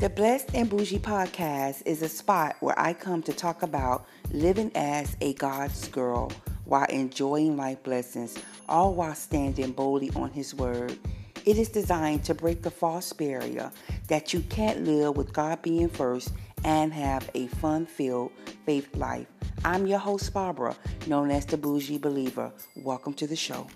The Blessed and Bougie podcast is a spot where I come to talk about living as a God's girl while enjoying life blessings, all while standing boldly on His word. It is designed to break the false barrier that you can't live with God being first and have a fun-filled faith life. I'm your host, Barbara, known as the Bougie Believer. Welcome to the show.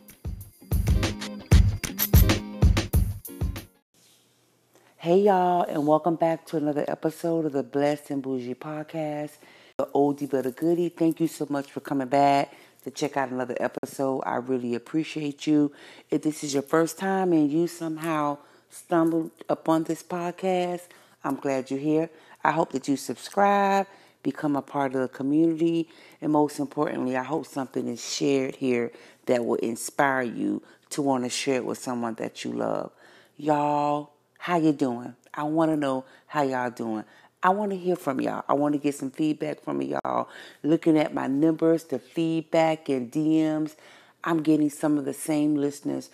Hey y'all, and welcome back to another episode of the Blessed and Bougie podcast. The oldie but a goodie. Thank you so much for coming back to check out another episode. I really appreciate you. If this is your first time and you somehow stumbled upon this podcast, I'm glad you're here. I hope that you subscribe, become a part of the community, and most importantly, I hope something is shared here that will inspire you to want to share it with someone that you love. Y'all, how you doing? I want to know how y'all doing. I want to hear from y'all. I want to get some feedback from y'all. Looking at my numbers, the feedback and DMs, I'm getting some of the same listeners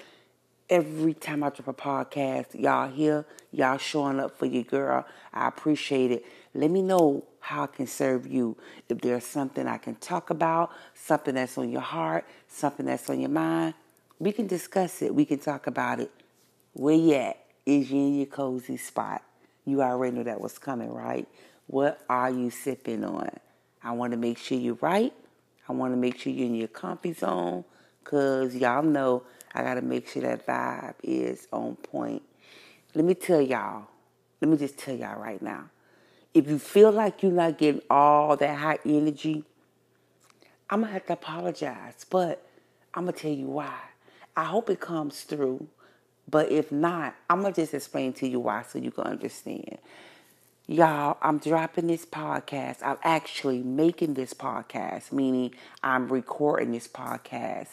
every time I drop a podcast. Y'all here, y'all showing up for your girl. I appreciate it. Let me know how I can serve you. If there's something I can talk about, something that's on your heart, something that's on your mind, we can discuss it. We can talk about it. Where you at? Is you in your cozy spot? You already knew that was coming, right? What are you sipping on? I want to make sure you're right. I want to make sure you're in your comfy zone, because y'all know I got to make sure that vibe is on point. Let me just tell y'all right now. If you feel like you're not getting all that high energy, I'm going to have to apologize, but I'm going to tell you why. I hope it comes through. But if not, I'm going to just explain to you why so you can understand. Y'all, I'm dropping this podcast. I'm actually making this podcast, meaning I'm recording this podcast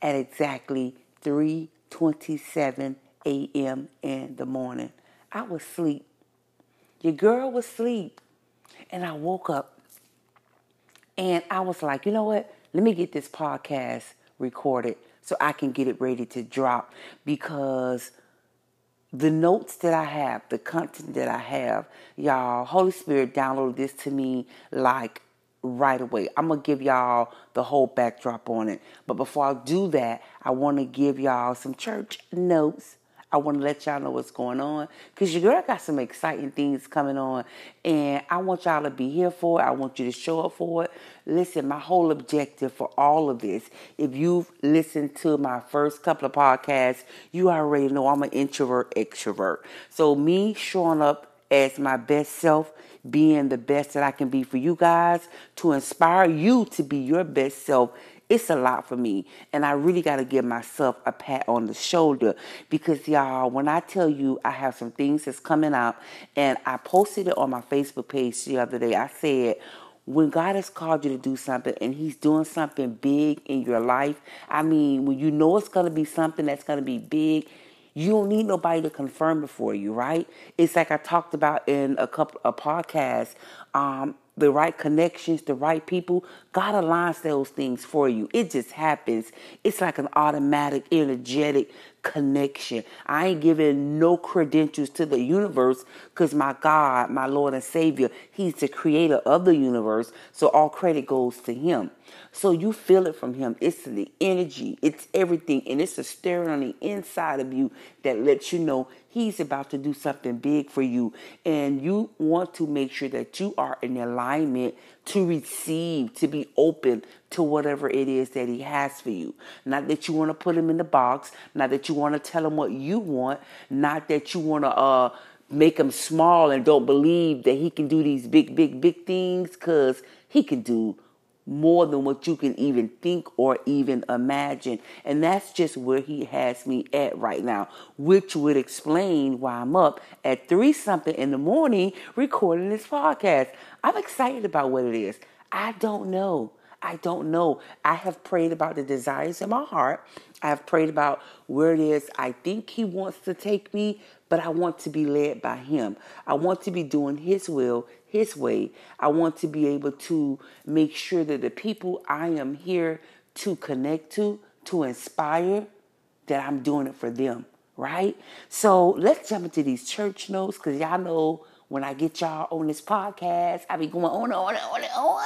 at exactly 3:27 a.m. in the morning. I was asleep. Your girl was asleep. And I woke up and I was like, you know what? Let me get this podcast recorded so I can get it ready to drop, because the notes that I have, the content that I have, y'all, Holy Spirit downloaded this to me like right away. I'm going to give y'all the whole backdrop on it. But before I do that, I want to give y'all some church notes. I want to let y'all know what's going on, because your girl got some exciting things coming on, and I want y'all to be here for it. I want you to show up for it. Listen, my whole objective for all of this, if you've listened to my first couple of podcasts, you already know I'm an introvert, extrovert. So me showing up as my best self, being the best that I can be for you guys, to inspire you to be your best self, it's a lot for me, and I really got to give myself a pat on the shoulder, because, y'all, when I tell you I have some things that's coming up, and I posted it on my Facebook page the other day, I said, when God has called you to do something and He's doing something big in your life, I mean, when you know it's going to be something that's going to be big, you don't need nobody to confirm it for you, right? It's like I talked about in a podcast, the right connections, the right people, God aligns those things for you. It just happens. It's like an automatic, energetic connection. I ain't giving no credentials to the universe, because my God, my Lord and Savior, He's the creator of the universe. So all credit goes to Him. So you feel it from Him. It's the energy. It's everything. And it's a stirring on the inside of you that lets you know He's about to do something big for you. And you want to make sure that you are in alignment to receive, to be open to whatever it is that He has for you. Not that you want to put Him in the box. Not that you want to tell Him what you want. Not that you want to make Him small and don't believe that He can do these big, big, big things, because He can do more than what you can even think or even imagine. And that's just where He has me at right now, which would explain why I'm up at 3-something in the morning recording this podcast. I'm excited about what it is. I don't know. I have prayed about the desires in my heart. I have prayed about where it is I think He wants to take me, but I want to be led by Him. I want to be doing His will, His way. I want to be able to make sure that the people I am here to connect to inspire, that I'm doing it for them, right? So let's jump into these church notes, because y'all know when I get y'all on this podcast, I be going on, girl.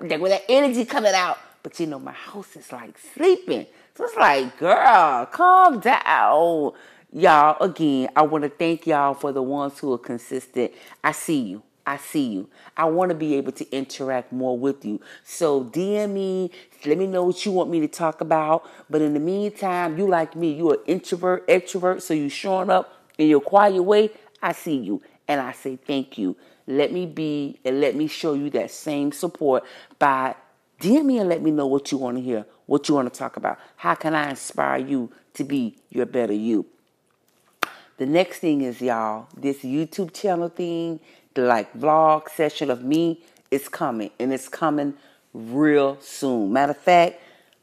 Like, with that energy coming out. But, you know, my house is, like, sleeping. So it's like, girl, calm down. Y'all, again, I want to thank y'all for the ones who are consistent. I see you. I see you. I want to be able to interact more with you. So DM me. Let me know what you want me to talk about. But in the meantime, you like me. You're an introvert, extrovert. So you're showing up in your quiet way. I see you. And I say thank you. Let me be and let me show you that same support by DM me and let me know what you want to hear, what you want to talk about. How can I inspire you to be your better you? The next thing is, y'all, this YouTube channel thing, the like vlog session of me is coming, and it's coming real soon. Matter of fact,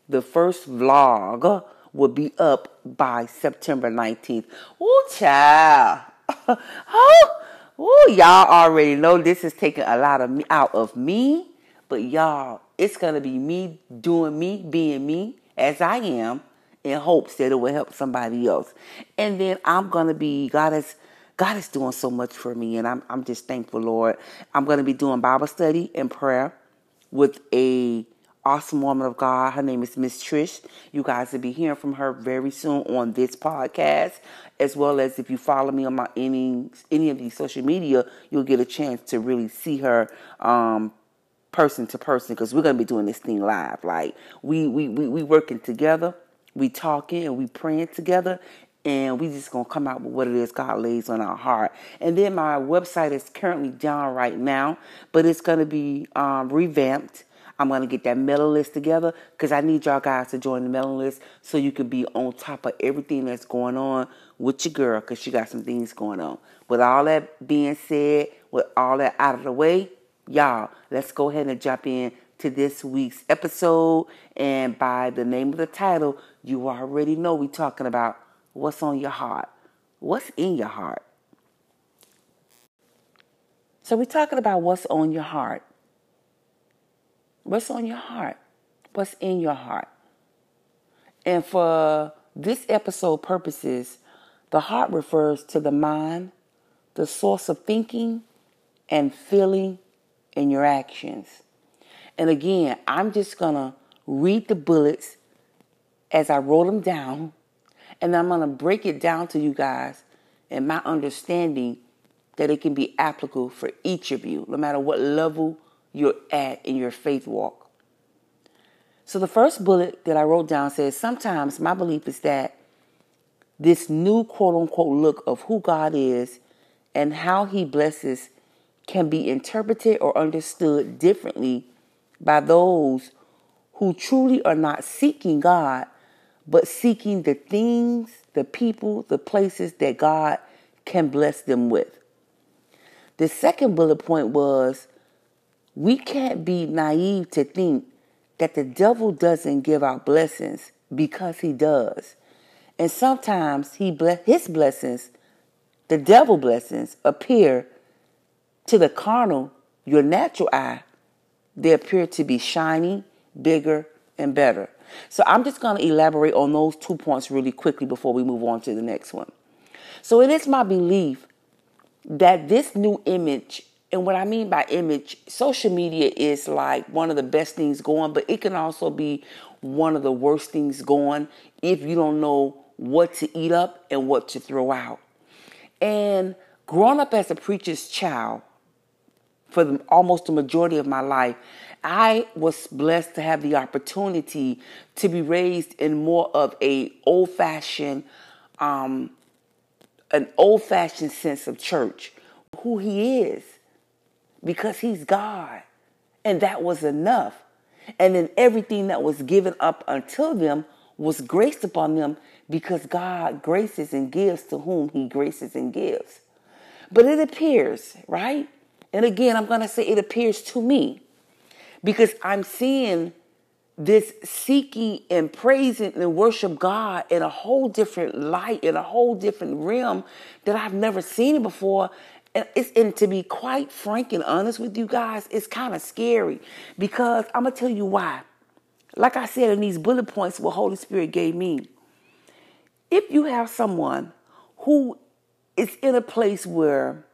the first vlog will be up by September 19th. Ooh, child. Ooh, y'all already know this is taking a lot of me out of me, but y'all, it's going to be me doing me, being me as I am, in hopes that it will help somebody else. And then I'm going to be, God is doing so much for me, and I'm just thankful, Lord. I'm going to be doing Bible study and prayer with a awesome woman of God. Her name is Miss Trish. You guys will be hearing from her very soon on this podcast, as well as if you follow me on my any of these social media, you'll get a chance to really see her person to person, because we're going to be doing this thing live. Like we working together, we talking and we praying together. And we just going to come out with what it is God lays on our heart. And then my website is currently down right now, but it's going to be revamped. I'm going to get that mailing list together, because I need y'all guys to join the mailing list so you can be on top of everything that's going on with your girl, because she got some things going on. With all that being said, with all that out of the way, y'all, let's go ahead and jump in to this week's episode. And by the name of the title, you already know we're talking about what's on your heart? What's in your heart? So we're talking about what's on your heart. What's on your heart? What's in your heart? And for this episode purposes, the heart refers to the mind, the source of thinking and feeling in your actions. And again, I'm just going to read the bullets as I wrote them down. And I'm going to break it down to you guys and my understanding that it can be applicable for each of you, no matter what level you're at in your faith walk. So the first bullet that I wrote down says, sometimes my belief is that this new quote-unquote look of who God is and how he blesses can be interpreted or understood differently by those who truly are not seeking God, but seeking the things, the people, the places that God can bless them with. The second bullet point was, we can't be naive to think that the devil doesn't give out blessings, because he does. And sometimes his blessings, the devil blessings, appear to the carnal, your natural eye. They appear to be shiny, bigger, and better. So I'm just going to elaborate on those 2 points really quickly before we move on to the next one. So it is my belief that this new image, and what I mean by image, social media is like one of the best things going, but it can also be one of the worst things going if you don't know what to eat up and what to throw out. And growing up as a preacher's child for almost the majority of my life, I was blessed to have the opportunity to be raised in more of an old-fashioned sense of church, who he is, because he's God, and that was enough. And then everything that was given up until them was graced upon them, because God graces and gives to whom he graces and gives. But it appears, right? And again, I'm going to say it appears to me, because I'm seeing this seeking and praising and worship God in a whole different light, in a whole different realm that I've never seen it before. And to be quite frank and honest with you guys, it's kind of scary, because I'm going to tell you why. Like I said, in these bullet points, what Holy Spirit gave me, if you have someone who is in a place where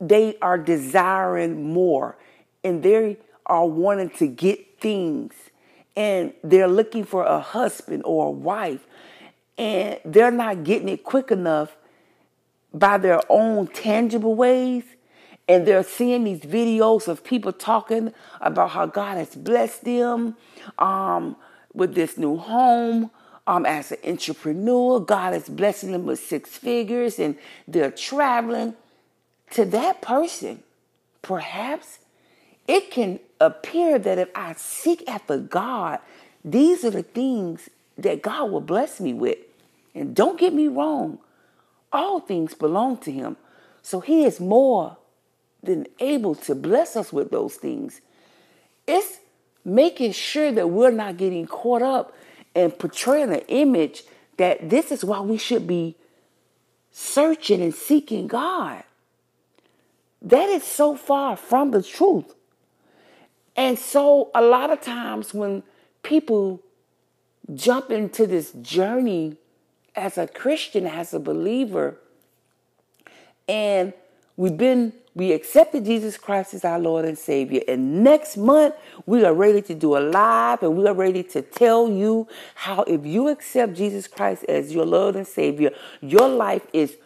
they are desiring more, and they are wanting to get things, and they're looking for a husband or a wife, and they're not getting it quick enough by their own tangible ways. And they're seeing these videos of people talking about how God has blessed them with this new home. As an entrepreneur, God is blessing them with 6 figures, and they're traveling. To that person, perhaps, it can appear that if I seek after God, these are the things that God will bless me with. And don't get me wrong, all things belong to him. So he is more than able to bless us with those things. It's making sure that we're not getting caught up and portraying an image that this is why we should be searching and seeking God. That is so far from the truth. And so a lot of times when people jump into this journey as a Christian, as a believer, and we accepted Jesus Christ as our Lord and Savior. And next month, we are ready to do a live, and we are ready to tell you how if you accept Jesus Christ as your Lord and Savior, your life is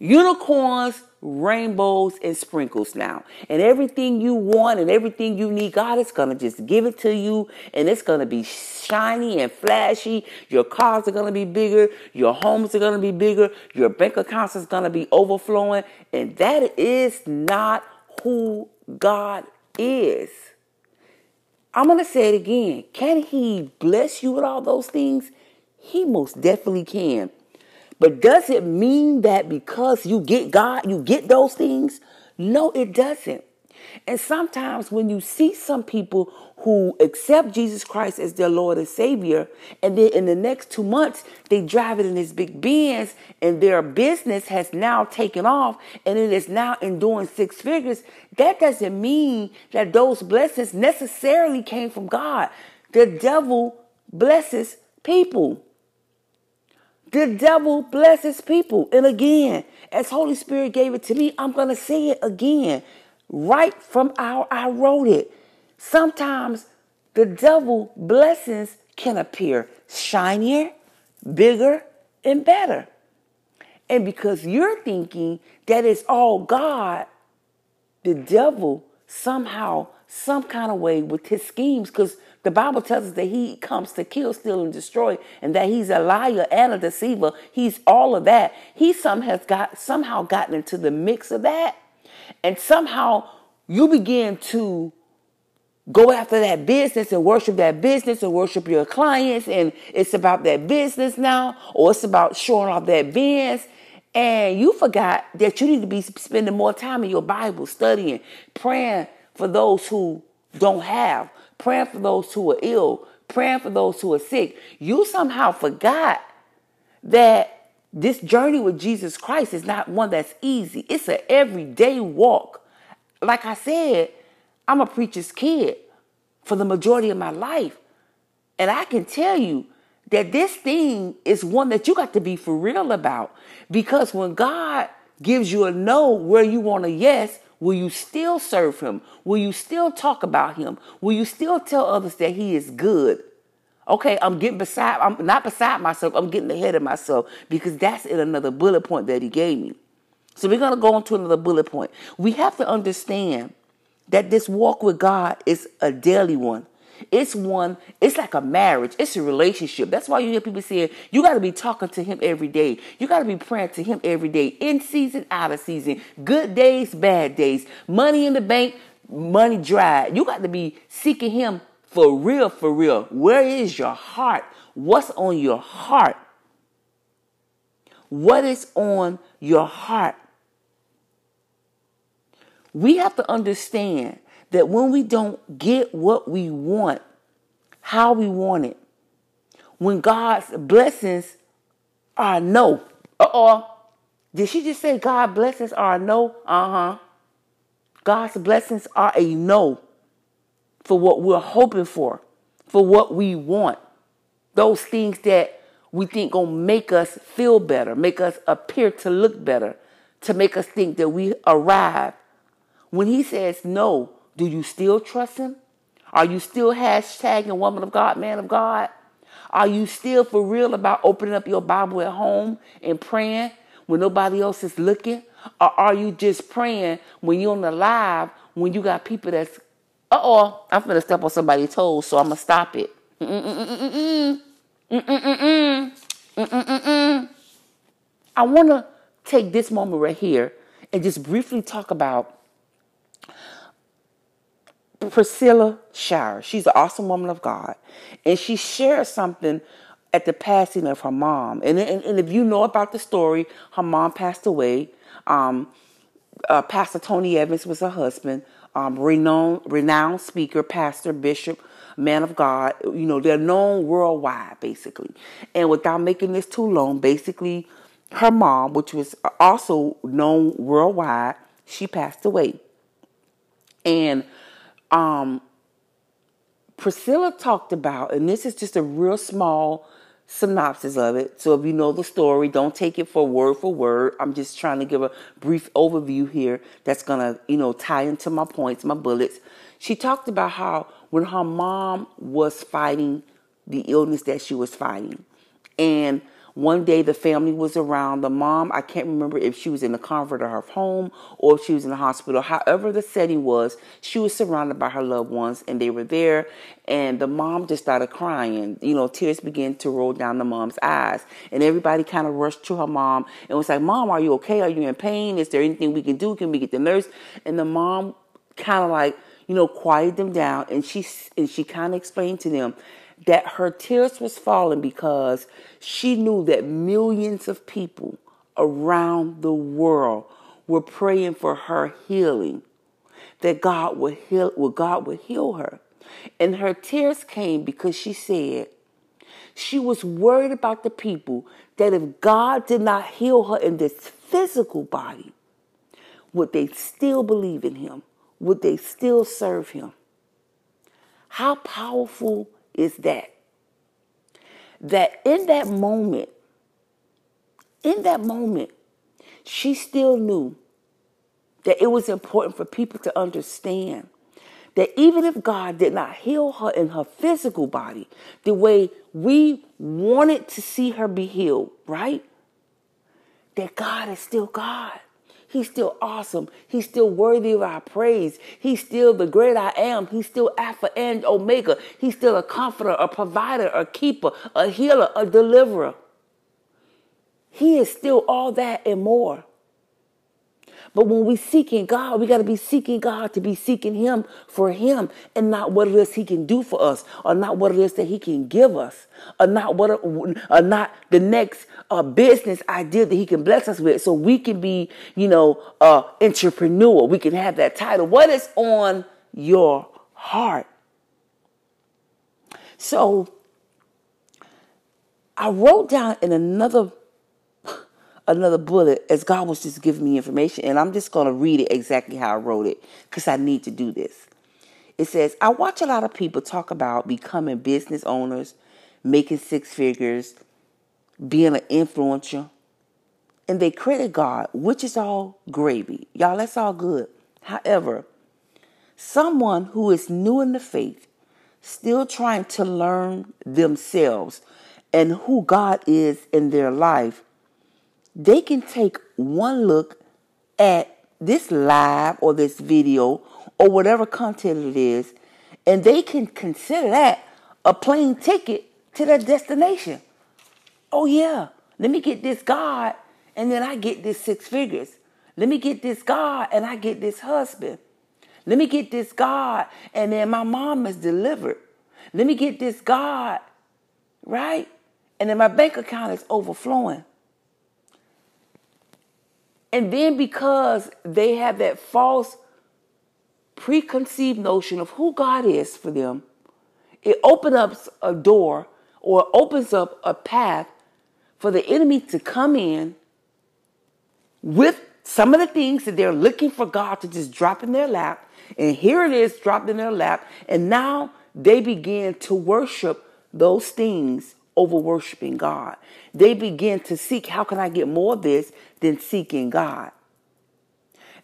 unicorns, rainbows, and sprinkles now. And everything you want and everything you need, God is going to just give it to you. And it's going to be shiny and flashy. Your cars are going to be bigger. Your homes are going to be bigger. Your bank accounts is going to be overflowing. And that is not who God is. I'm going to say it again. Can he bless you with all those things? He most definitely can. But does it mean that because you get God, you get those things? No, it doesn't. And sometimes when you see some people who accept Jesus Christ as their Lord and Savior, and then in the next 2 months, they drive it in this big Benz, and their business has now taken off, and it is now enduring 6 figures, that doesn't mean that those blessings necessarily came from God. The devil blesses people. The devil blesses people. And again, as Holy Spirit gave it to me, I'm going to say it again. Right from how I wrote it. Sometimes the devil blessings can appear shinier, bigger, and better. And because you're thinking that it's all God, the devil somehow, some kind of way with his schemes, because the Bible tells us that he comes to kill, steal, and destroy, and that he's a liar and a deceiver. He's all of that. He somehow gotten into the mix of that, and somehow you begin to go after that business and worship that business and worship your clients, and it's about that business now, or it's about showing off that business. And you forgot that you need to be spending more time in your Bible, studying, praying for those who don't have, praying for those who are ill, praying for those who are sick. You somehow forgot that this journey with Jesus Christ is not one that's easy. It's an everyday walk. Like I said, I'm a preacher's kid for the majority of my life. And I can tell you that this thing is one that you got to be for real about. Because when God gives you a no where you want a yes, will you still serve him? Will you still talk about him? Will you still tell others that he is good? Okay, I'm not beside myself. I'm getting ahead of myself, because that's in another bullet point that he gave me. So we're going to go on to another bullet point. We have to understand that this walk with God is a daily one. It's like a marriage. It's a relationship. That's why you hear people saying, you got to be talking to him every day. You got to be praying to him every day, in season, out of season, good days, bad days, money in the bank, money dry. You got to be seeking him for real, for real. Where is your heart? What's on your heart? What is on your heart? We have to understand that when we don't get what we want, how we want it, when God's blessings are no. Uh-oh. Did she just say God's blessings are no? Uh-huh. God's blessings are a no for what we're hoping for what we want. Those things that we think gonna make us feel better, make us appear to look better, to make us think that we arrived. When he says no, do you still trust him? Are you still hashtagging woman of God, man of God? Are you still for real about opening up your Bible at home and praying when nobody else is looking? Or are you just praying when you're on the live, when you got people that's, uh-oh, I'm finna step on somebody's toes, so I'm gonna stop it. I want to take this moment right here and just briefly talk about Priscilla Shirer. She's an awesome woman of God. And she shared something at the passing of her mom. And if you know about the story, her mom passed away. Pastor Tony Evans was her husband. Renowned speaker, pastor, bishop, man of God. You know, they're known worldwide, basically. And without making this too long, basically, her mom, which was also known worldwide, she passed away. And Priscilla talked about, and this is just a real small synopsis of it. So if you know the story, don't take it for word. I'm just trying to give a brief overview here that's going to, you know, tie into my points, my bullets. She talked about how when her mom was fighting the illness that she was fighting, and one day the family was around the mom. I can't remember if she was in the comfort of her home or if she was in the hospital. However the setting was, she was surrounded by her loved ones and they were there. And the mom just started crying. You know, tears began to roll down the mom's eyes. And everybody kind of rushed to her mom and was like, "Mom, are you okay? Are you in pain? Is there anything we can do? Can we get the nurse?" And the mom kind of like, you know, quieted them down. And she kind of explained to them that her tears was falling because she knew that millions of people around the world were praying for her healing, that God would heal her. And her tears came because she said she was worried about the people, that if God did not heal her in this physical body, would they still believe in him? Would they still serve him? How powerful is that in that moment, she still knew that it was important for people to understand that even if God did not heal her in her physical body the way we wanted to see her be healed, right? That God is still God. He's still awesome. He's still worthy of our praise. He's still the great I am. He's still Alpha and Omega. He's still a comforter, a provider, a keeper, a healer, a deliverer. He is still all that and more. But when we seeking God, we got to be seeking God to be seeking him for him, and not what it is he can do for us, or not what it is that he can give us, or not the next business idea that he can bless us with, so we can be, you know, entrepreneur. We can have that title. What is on your heart? So I wrote down in another bullet as God was just giving me information, and I'm just going to read it exactly how I wrote it because I need to do this. It says, I watch a lot of people talk about becoming business owners, making six figures, being an influencer, and they credit God, which is all gravy. Y'all, that's all good. However, someone who is new in the faith, still trying to learn themselves and who God is in their life, they can take one look at this live or this video or whatever content it is, and they can consider that a plane ticket to their destination. Oh, yeah, let me get this God, and then I get this six figures. Let me get this God, and I get this husband. Let me get this God, and then my mom is delivered. Let me get this God, right? And then my bank account is overflowing. And then because they have that false preconceived notion of who God is for them, it opens up a door or opens up a path for the enemy to come in with some of the things that they're looking for God to just drop in their lap. And here it is dropped in their lap. And now they begin to worship those things over worshiping God. They begin to seek, how can I get more of this than seeking God?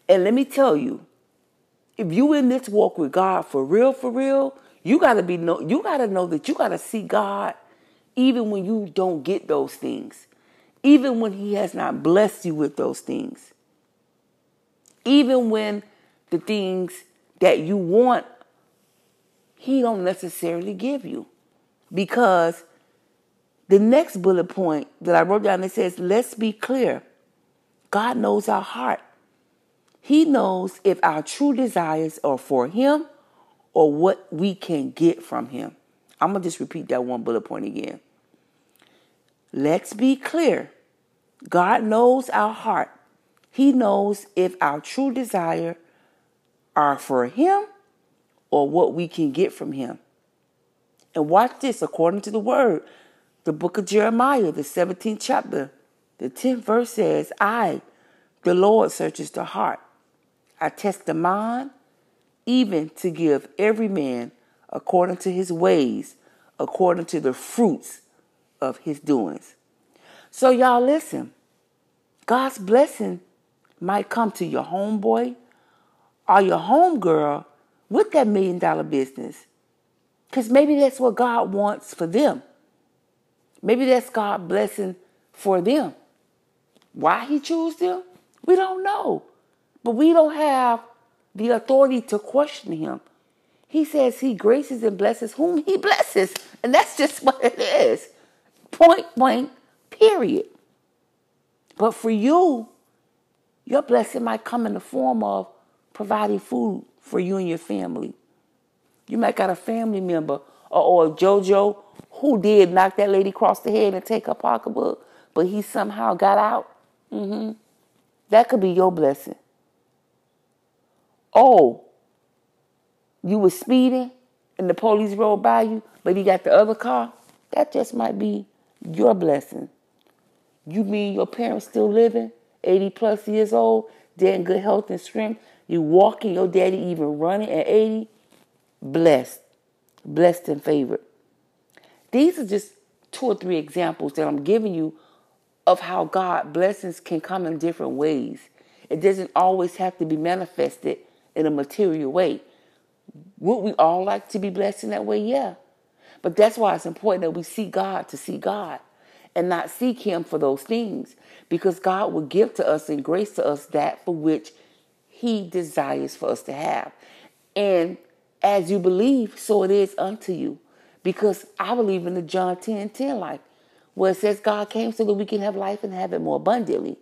And let me tell you, if you in this walk with God for real, you gotta be know that you gotta see God even when you don't get those things, even when He has not blessed you with those things, even when the things that you want, He don't necessarily give you. Because the next bullet point that I wrote down, it says, let's be clear. God knows our heart. He knows if our true desires are for Him or what we can get from Him. I'm going to just repeat that one bullet point again. Let's be clear. God knows our heart. He knows if our true desires are for Him or what we can get from Him. And watch this, according to the word, the book of Jeremiah, the 17th chapter, the 10th verse says, I, the Lord, searches the heart. I test the mind, even to give every man according to his ways, according to the fruits of his doings. So y'all listen, God's blessing might come to your homeboy or your homegirl with that $1 million business. Because maybe that's what God wants for them. Maybe that's God's blessing for them. Why He chose them, we don't know. But we don't have the authority to question Him. He says He graces and blesses whom He blesses. And that's just what it is. Point blank, period. But for you, your blessing might come in the form of providing food for you and your family. You might got a family member or JoJo who did knock that lady across the head and take her pocketbook, but he somehow got out. That could be your blessing. Oh, you were speeding and the police rolled by you, but he got the other car. That just might be your blessing. You mean your parents still living, 80 plus years old, they're in good health and strength. You walking, your daddy even running at 80. Blessed and favored. These are just 2 or 3 examples that I'm giving you of how God's blessings can come in different ways. It doesn't always have to be manifested in a material way. Would we all like to be blessed in that way? Yeah. But that's why it's important that we seek God to see God and not seek Him for those things, because God will give to us and grace to us that for which He desires for us to have. And as you believe, so it is unto you. Because I believe in the John 10:10 life, where it says God came so that we can have life and have it more abundantly.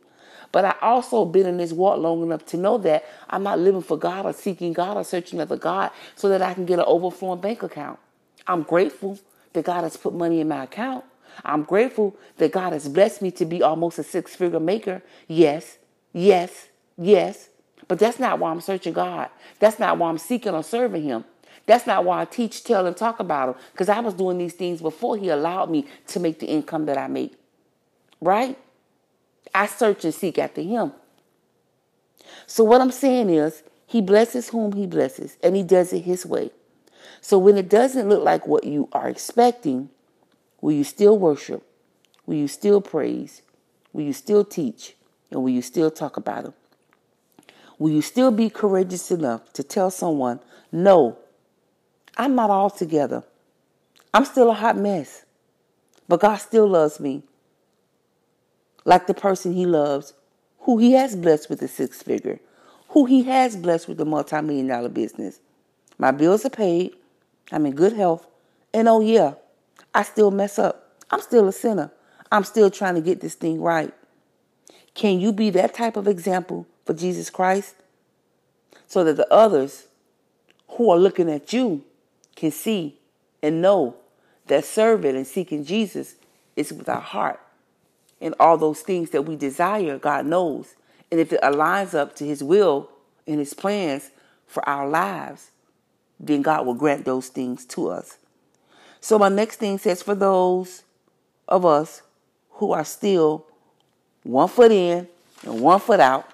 But I also been in this walk long enough to know that I'm not living for God or seeking God or searching after God so that I can get an overflowing bank account. I'm grateful that God has put money in my account. I'm grateful that God has blessed me to be almost a 6-figure maker. Yes. But that's not why I'm searching God. That's not why I'm seeking or serving Him. That's not why I teach, tell, and talk about Him. Because I was doing these things before He allowed me to make the income that I make. Right? I search and seek after Him. So what I'm saying is, He blesses whom He blesses. And He does it His way. So when it doesn't look like what you are expecting, will you still worship? Will you still praise? Will you still teach? And will you still talk about Him? Will you still be courageous enough to tell someone, no, I'm not all together. I'm still a hot mess. But God still loves me like the person He loves, who He has blessed with a 6-figure, who He has blessed with a multi-million-dollar business. My bills are paid. I'm in good health. And oh yeah, I still mess up. I'm still a sinner. I'm still trying to get this thing right. Can you be that type of example for Jesus Christ, so that the others who are looking at you can see and know that serving and seeking Jesus is with our heart? And all those things that we desire, God knows. And if it aligns up to His will and His plans for our lives, then God will grant those things to us. So my next thing says, for those of us who are still one foot in and one foot out.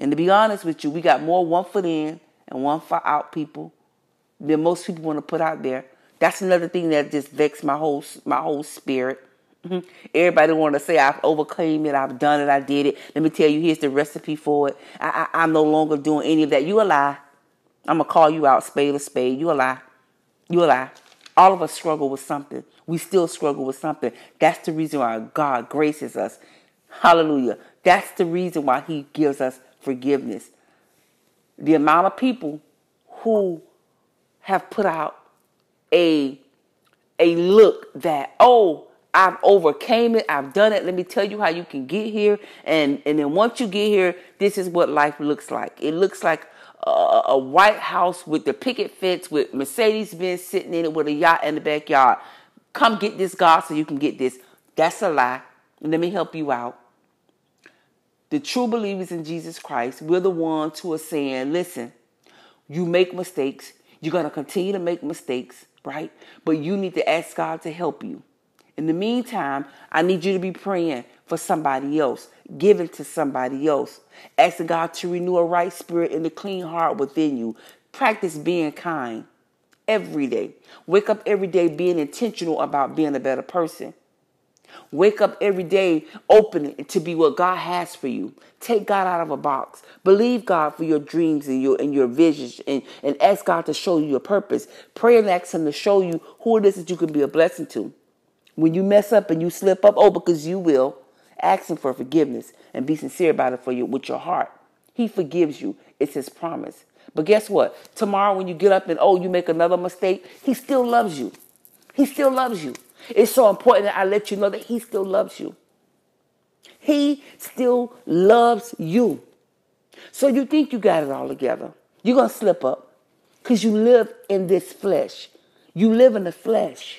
And to be honest with you, we got more one foot in and one foot out people than most people want to put out there. That's another thing that just vexed my whole spirit. Mm-hmm. Everybody want to say, I've overcame it, I've done it, I did it. Let me tell you, here's the recipe for it. I'm no longer doing any of that. You a lie. I'm going to call you out, spade a spade. You a lie. You a lie. All of us struggle with something. We still struggle with something. That's the reason why God graces us. Hallelujah. That's the reason why he gives us forgiveness. The amount of people who have put out a look that, oh, I've overcame it. I've done it. Let me tell you how you can get here. And then once you get here, this is what life looks like. It looks like a White House with the picket fence, with Mercedes-Benz sitting in it with a yacht in the backyard. Come get this, God, so you can get this. That's a lie. Let me help you out. The true believers in Jesus Christ, we're the ones who are saying, listen, you make mistakes. You're going to continue to make mistakes, right? But you need to ask God to help you. In the meantime, I need you to be praying for somebody else, giving to somebody else, asking God to renew a right spirit and a clean heart within you. Practice being kind every day. Wake up every day being intentional about being a better person. Wake up every day open to be what God has for you. Take God out of a box. Believe God for your dreams and your visions, and ask God to show you your purpose. Pray and ask him to show you who it is that you can be a blessing to. When you mess up and you slip up, oh, because you will, ask him for forgiveness and be sincere about it with your heart. He forgives you. It's his promise. But guess what? Tomorrow when you get up and, oh, you make another mistake, he still loves you. He still loves you. It's so important that I let you know that he still loves you. He still loves you. So you think you got it all together. You're going to slip up because you live in this flesh. You live in the flesh.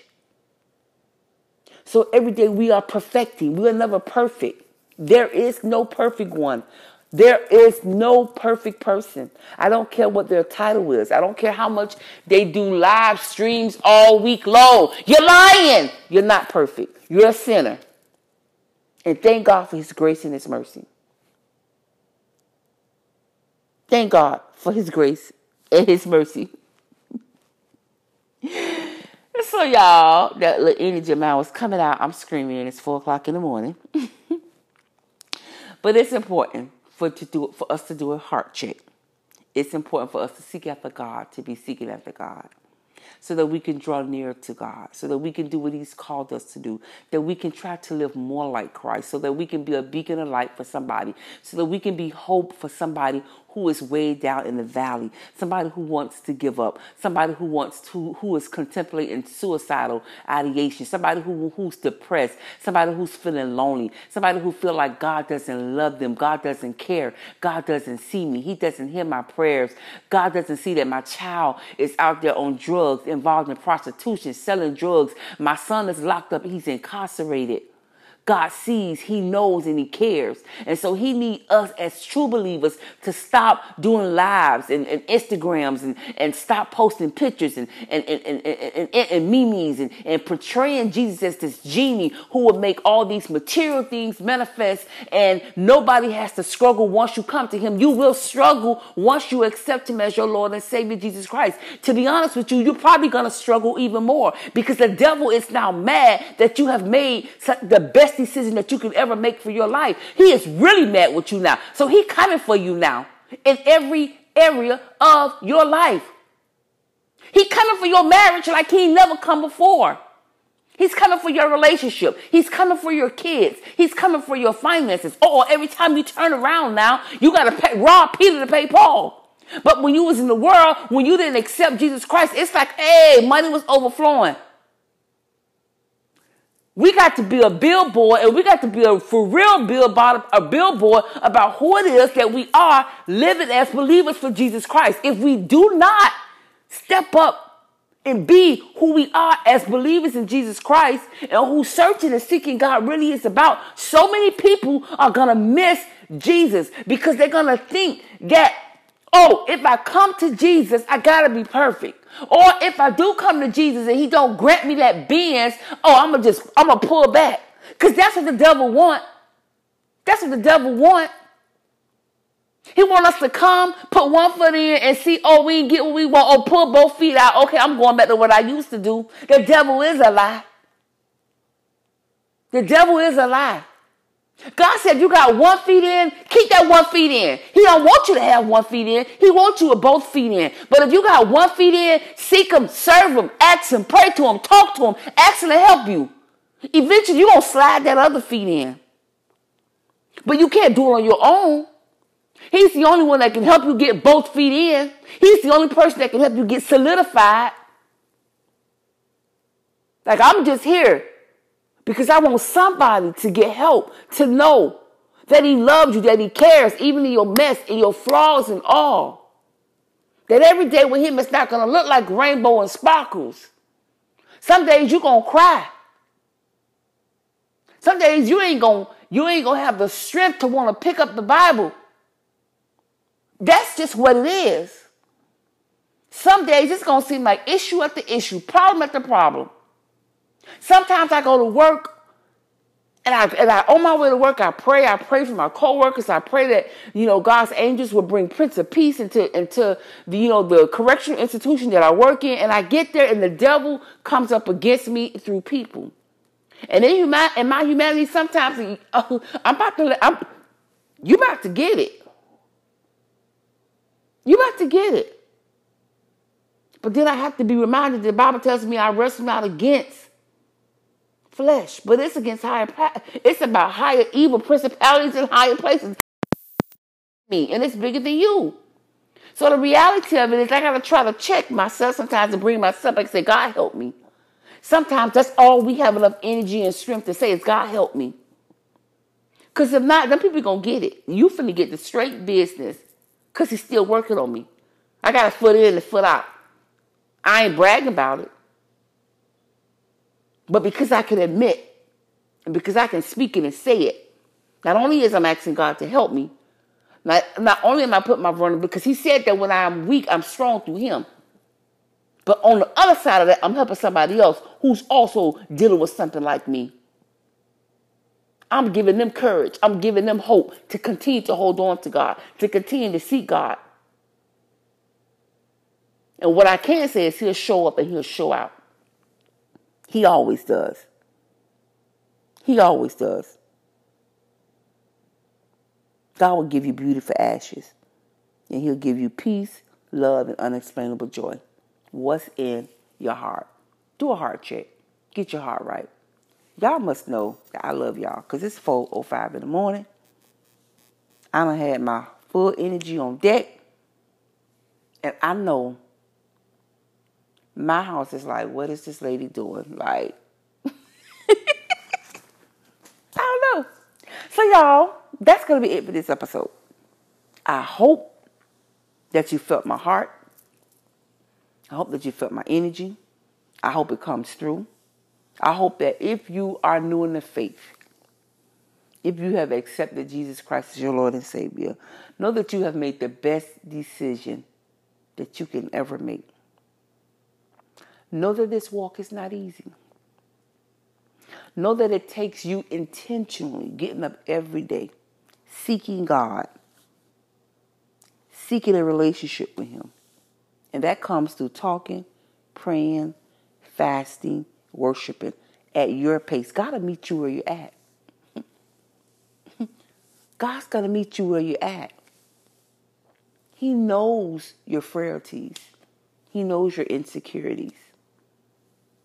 So every day we are perfecting. We are never perfect. There is no perfect one. There is no perfect person. I don't care what their title is. I don't care how much they do live streams all week long. You're lying. You're not perfect. You're a sinner. And thank God for his grace and his mercy. Thank God for his grace and his mercy. So, y'all, that little energy of mine was coming out. I'm screaming, and it's 4 o'clock in the morning. But it's important for us to do a heart check. It's important for us to seek after God, to be seeking after God, so that we can draw nearer to God, so that we can do what he's called us to do, that we can try to live more like Christ, so that we can be a beacon of light for somebody, so that we can be hope for somebody who is way down in the valley, somebody who wants to give up, somebody who who is contemplating suicidal ideation, somebody who's depressed, somebody who's feeling lonely, somebody who feel like God doesn't love them, God doesn't care, God doesn't see me, he doesn't hear my prayers, God doesn't see that my child is out there on drugs, involved in prostitution, selling drugs, my son is locked up, he's incarcerated. God sees, he knows, and he cares. And so he needs us as true believers to stop doing lives and Instagrams and stop posting pictures and memes and portraying Jesus as this genie who will make all these material things manifest, and nobody has to struggle once you come to him. You will struggle once you accept him as your Lord and Savior, Jesus Christ. To be honest with you, you're probably going to struggle even more because the devil is now mad that you have made the best decision that you could ever make for your life. He is really mad with you now. So he coming for you now in every area of your life. He coming for your marriage like he never come before. He's coming for your relationship. He's coming for your kids. He's coming for your finances. Oh, every time you turn around now, you got to rob Peter to pay Paul. But when you was in the world, when you didn't accept Jesus Christ, it's like, hey, money was overflowing. We got to be a billboard, and we got to be a for real billboard, a billboard about who it is that we are living as believers for Jesus Christ. If we do not step up and be who we are as believers in Jesus Christ and who searching and seeking God really is about, so many people are going to miss Jesus because they're going to think that, oh, if I come to Jesus, I got to be perfect. Or if I do come to Jesus and he don't grant me that Benz, oh, I'm going to pull back. Because that's what the devil want. That's what the devil want. He want us to come, put one foot in and see, oh, we didn't get what we want. Oh, pull both feet out. Okay, I'm going back to what I used to do. The devil is a lie. The devil is a lie. God said you got one foot in, keep that one foot in. He don't want you to have one foot in. He wants you with both feet in. But if you got one foot in, seek him, serve him, ask him, pray to him, talk to him, ask him to help you. Eventually you're going to slide that other feet in. But you can't do it on your own. He's the only one that can help you get both feet in. He's the only person that can help you get solidified. Like, I'm just here because I want somebody to get help, to know that he loves you, that he cares, even in your mess, in your flaws and all. That every day with him, it's not going to look like rainbow and sparkles. Some days you're going to cry. Some days you ain't gonna have the strength to want to pick up the Bible. That's just what it is. Some days it's going to seem like issue after issue, problem after problem. Sometimes I go to work, and I on my way to work, I pray for my coworkers. I pray that, you know, God's angels will bring Prince of Peace into the, you know, the correctional institution that I work in. And I get there, and the devil comes up against me through people. And in my humanity, sometimes you about to get it. You about to get it. But then I have to be reminded that the Bible tells me I wrestle not against flesh, but it's against higher. It's about higher evil principalities and higher places. Me, and it's bigger than you. So the reality of it is, I gotta try to check myself sometimes and bring myself back and say, God help me. Sometimes that's all we have enough energy and strength to say is, God help me. Because if not, then people gonna get it. You finna get the straight business. Because he's still working on me. I got a foot in and a foot out. I ain't bragging about it. But because I can admit, and because I can speak it and say it, not only is I'm asking God to help me, not only am I putting my vulnerability, because he said that when I'm weak, I'm strong through him. But on the other side of that, I'm helping somebody else who's also dealing with something like me. I'm giving them courage. I'm giving them hope to continue to hold on to God, to continue to seek God. And what I can say is he'll show up and he'll show out. He always does. He always does. God will give you beauty for ashes. And he'll give you peace, love, and unexplainable joy. What's in your heart? Do a heart check. Get your heart right. Y'all must know that I love y'all, because it's 4:05 in the morning. I done had my full energy on deck. And I know my house is like, what is this lady doing? Like, I don't know. So, y'all, that's going to be it for this episode. I hope that you felt my heart. I hope that you felt my energy. I hope it comes through. I hope that if you are new in the faith, if you have accepted Jesus Christ as your Lord and Savior, know that you have made the best decision that you can ever make. Know that this walk is not easy. Know that it takes you intentionally getting up every day, seeking God, seeking a relationship with him. And that comes through talking, praying, fasting, worshiping at your pace. God will meet you where you're at. God's going to meet you where you're at. He knows your frailties. He knows your insecurities.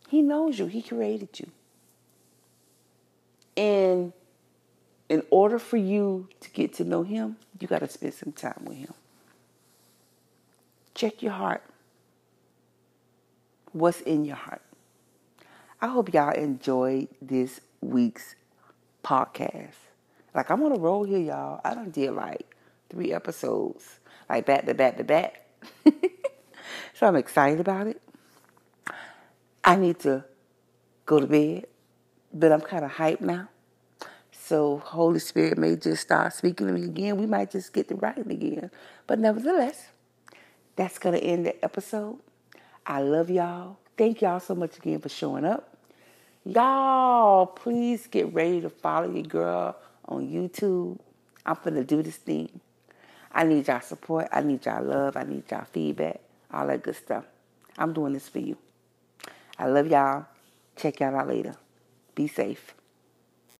He knows you. He created you. And in order for you to get to know him, you got to spend some time with him. Check your heart. What's in your heart? I hope y'all enjoyed this week's podcast. Like, I'm on a roll here, y'all. I done did like 3 episodes, like back to back to back. So I'm excited about it. I need to go to bed, but I'm kind of hyped now. So Holy Spirit may just start speaking to me again. We might just get to writing again. But nevertheless, that's going to end the episode. I love y'all. Thank y'all so much again for showing up. Y'all, please get ready to follow your girl on YouTube. I'm finna do this thing. I need y'all support. I need y'all love. I need y'all feedback. All that good stuff. I'm doing this for you. I love y'all. Check y'all out later. Be safe.